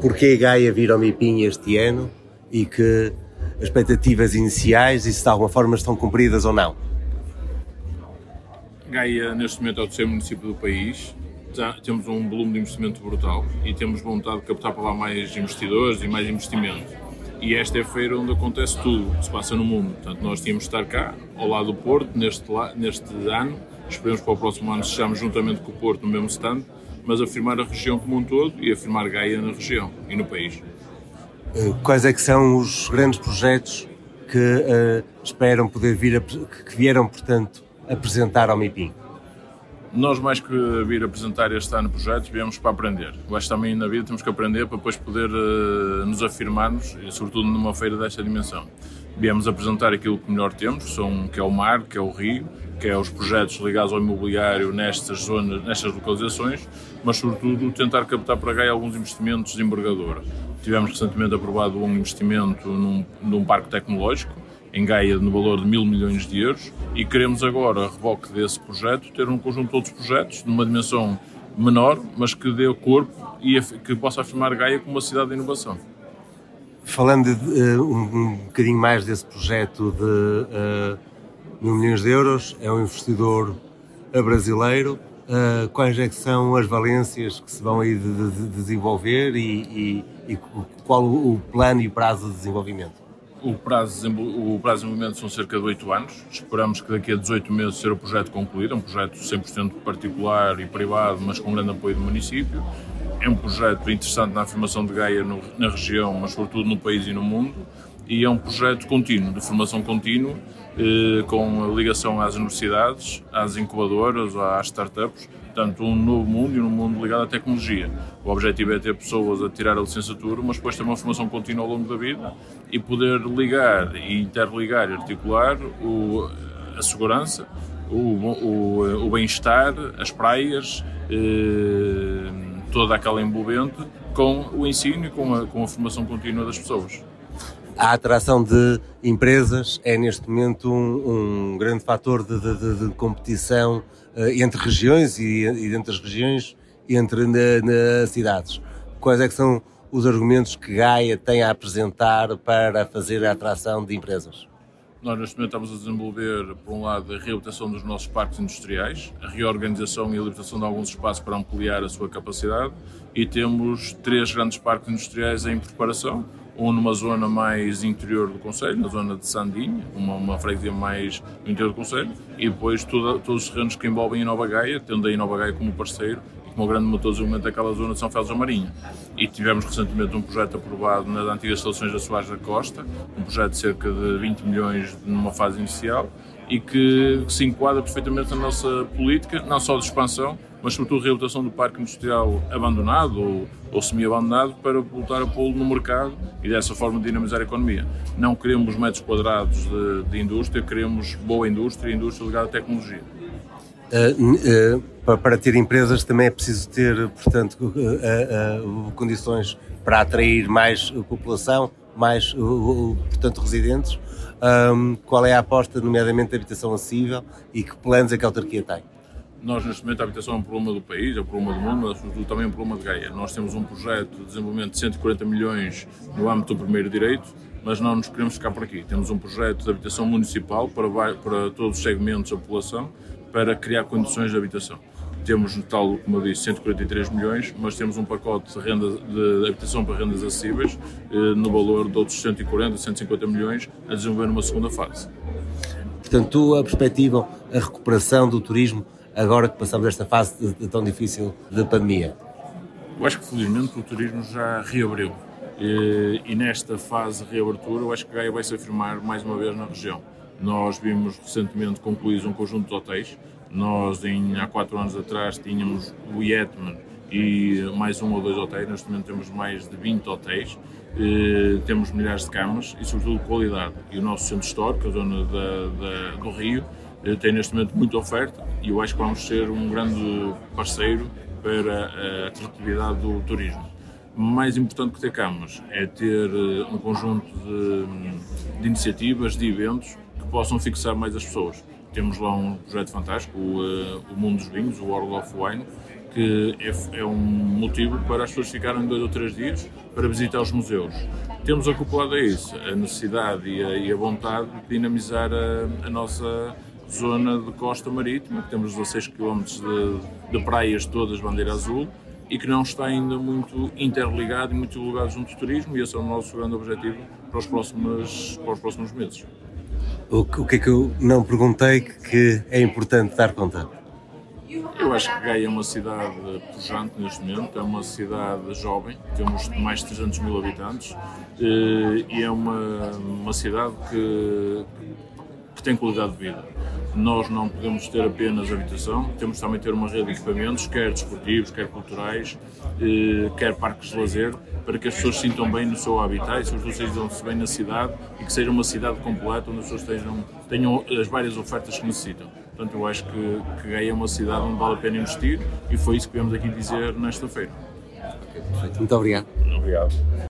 porque a Gaia vir ao Mipim este ano e que as expectativas iniciais e se de alguma forma estão cumpridas ou não. Gaia neste momento é o terceiro município do país, temos um volume de investimento brutal e temos vontade de captar para lá mais investidores e mais investimento. E esta é a feira onde acontece tudo que se passa no mundo, portanto nós tínhamos de estar cá, ao lado do Porto, neste ano, esperemos que para o próximo ano sejamos juntamente com o Porto no mesmo stand, mas afirmar a região como um todo e afirmar Gaia na região e no país. Quais é que são os grandes projetos que esperam poder vir, que vieram, portanto, apresentar ao Mipim? Nós, mais que vir apresentar este ano projetos, viemos para aprender. Eu acho que também na vida temos que aprender para depois poder nos afirmarmos, e sobretudo numa feira desta dimensão. Viemos apresentar aquilo que melhor temos, que é o mar, que é o rio, que é os projetos ligados ao imobiliário nestas zonas, nestas localizações, mas sobretudo tentar captar para Gaia alguns investimentos de envergadura. Tivemos recentemente aprovado um investimento num parque tecnológico, em Gaia, no valor de 1.000 milhões de euros, e queremos agora, a reboque desse projeto, ter um conjunto de outros projetos, numa dimensão menor, mas que dê corpo e que possa afirmar Gaia como uma cidade de inovação. Falando um bocadinho mais desse projeto de 1.000 milhões de euros, é um investidor brasileiro, quais é que são as valências que se vão aí de desenvolver e qual o plano e o prazo de desenvolvimento? O prazo de desenvolvimento são cerca de 8 anos, esperamos que daqui a 18 meses seja o projeto concluído, é um projeto 100% particular e privado, mas com grande apoio do município. É um projeto interessante na afirmação de Gaia na região, mas sobretudo no país e no mundo, e é um projeto contínuo, de formação contínua, com ligação às universidades, às incubadoras, às startups, portanto um novo mundo e um mundo ligado à tecnologia. O objetivo é ter pessoas a tirar a licenciatura, mas depois ter uma formação contínua ao longo da vida e poder ligar, interligar e articular a segurança, o bem-estar, as praias, toda aquela envolvente com o ensino e com a formação contínua das pessoas. A atração de empresas é neste momento um grande fator de competição entre regiões e dentro das regiões entre nas cidades. Quais é que são os argumentos que Gaia tem a apresentar para fazer a atração de empresas? Nós neste momento estamos a desenvolver, por um lado, a reabilitação dos nossos parques industriais, a reorganização e a libertação de alguns espaços para ampliar a sua capacidade, e temos 3 grandes parques industriais em preparação, um numa zona mais interior do concelho, na zona de Sandinha, uma freguesia mais no interior do concelho, e depois todos os terrenos que envolvem a Nova Gaia, tendo a Nova Gaia como parceiro e como grande motor de desenvolvimento daquela zona de São Félix da Marinha. E tivemos recentemente um projeto aprovado nas antigas instalações da Soares da Costa, um projeto de cerca de 20 milhões numa fase inicial, e que se enquadra perfeitamente na nossa política, não só de expansão, mas sobretudo a reabilitação do parque industrial abandonado ou semi-abandonado para voltar a pô-lo no mercado e dessa forma dinamizar a economia. Não queremos metros quadrados de indústria, queremos boa indústria e indústria ligada à tecnologia. Para ter empresas também é preciso ter, portanto, condições para atrair mais população, mais, portanto, residentes. Qual é a aposta, nomeadamente, da habitação acessível e que planos é que a autarquia tem? Nós, neste momento, a habitação é um problema do país, é um problema do mundo, mas sobretudo também é um problema de Gaia. Nós temos um projeto de desenvolvimento de 140 milhões no âmbito do primeiro direito, mas não nos queremos ficar por aqui. Temos um projeto de habitação municipal para todos os segmentos da população, para criar condições de habitação. Temos, tal como eu disse, 143 milhões, mas temos um pacote de habitação para rendas acessíveis, no valor de outros 140, 150 milhões, a desenvolver numa segunda fase. Portanto, a perspectiva, a recuperação do turismo, agora que passamos esta fase tão difícil da pandemia? Eu acho que, felizmente, o turismo já reabriu. E nesta fase de reabertura, eu acho que Gaia vai se afirmar mais uma vez na região. Nós vimos recentemente concluídos um conjunto de hotéis. Nós, há 4 anos atrás, tínhamos o Yetman e mais um ou 2 hotéis. Neste momento temos mais de 20 hotéis, temos milhares de camas e, sobretudo, qualidade. E o nosso centro histórico, a zona do Rio, tem neste momento muita oferta e eu acho que vamos ser um grande parceiro para a atratividade do turismo. Mais importante que ter camas é ter um conjunto de iniciativas, de eventos que possam fixar mais as pessoas. Temos lá um projeto fantástico, o Mundo dos Vinhos, o World of Wine, que é um motivo para as pessoas ficarem 2 ou 3 dias para visitar os museus. Temos acoplado a isso a necessidade e a vontade de dinamizar a nossa zona de costa marítima, que temos 16 km de praias todas bandeira azul e que não está ainda muito interligado e muito ligado junto ao turismo, e esse é o nosso grande objetivo para os próximos meses. O que é que eu não perguntei que é importante dar conta? Eu acho que Gaia é uma cidade pujante neste momento, é uma cidade jovem, temos mais de 300 mil habitantes e é uma cidade que tem qualidade de vida. Nós não podemos ter apenas habitação, temos também ter uma rede de equipamentos, quer desportivos, quer culturais, quer parques de lazer, para que as pessoas se sintam bem no seu habitat e se as pessoas sejam-se bem na cidade e que seja uma cidade completa onde as pessoas tenham as várias ofertas que necessitam. Portanto, eu acho que Gaia é uma cidade onde vale a pena investir e foi isso que viemos aqui dizer nesta feira. Okay, perfeito. Muito obrigado. Obrigado.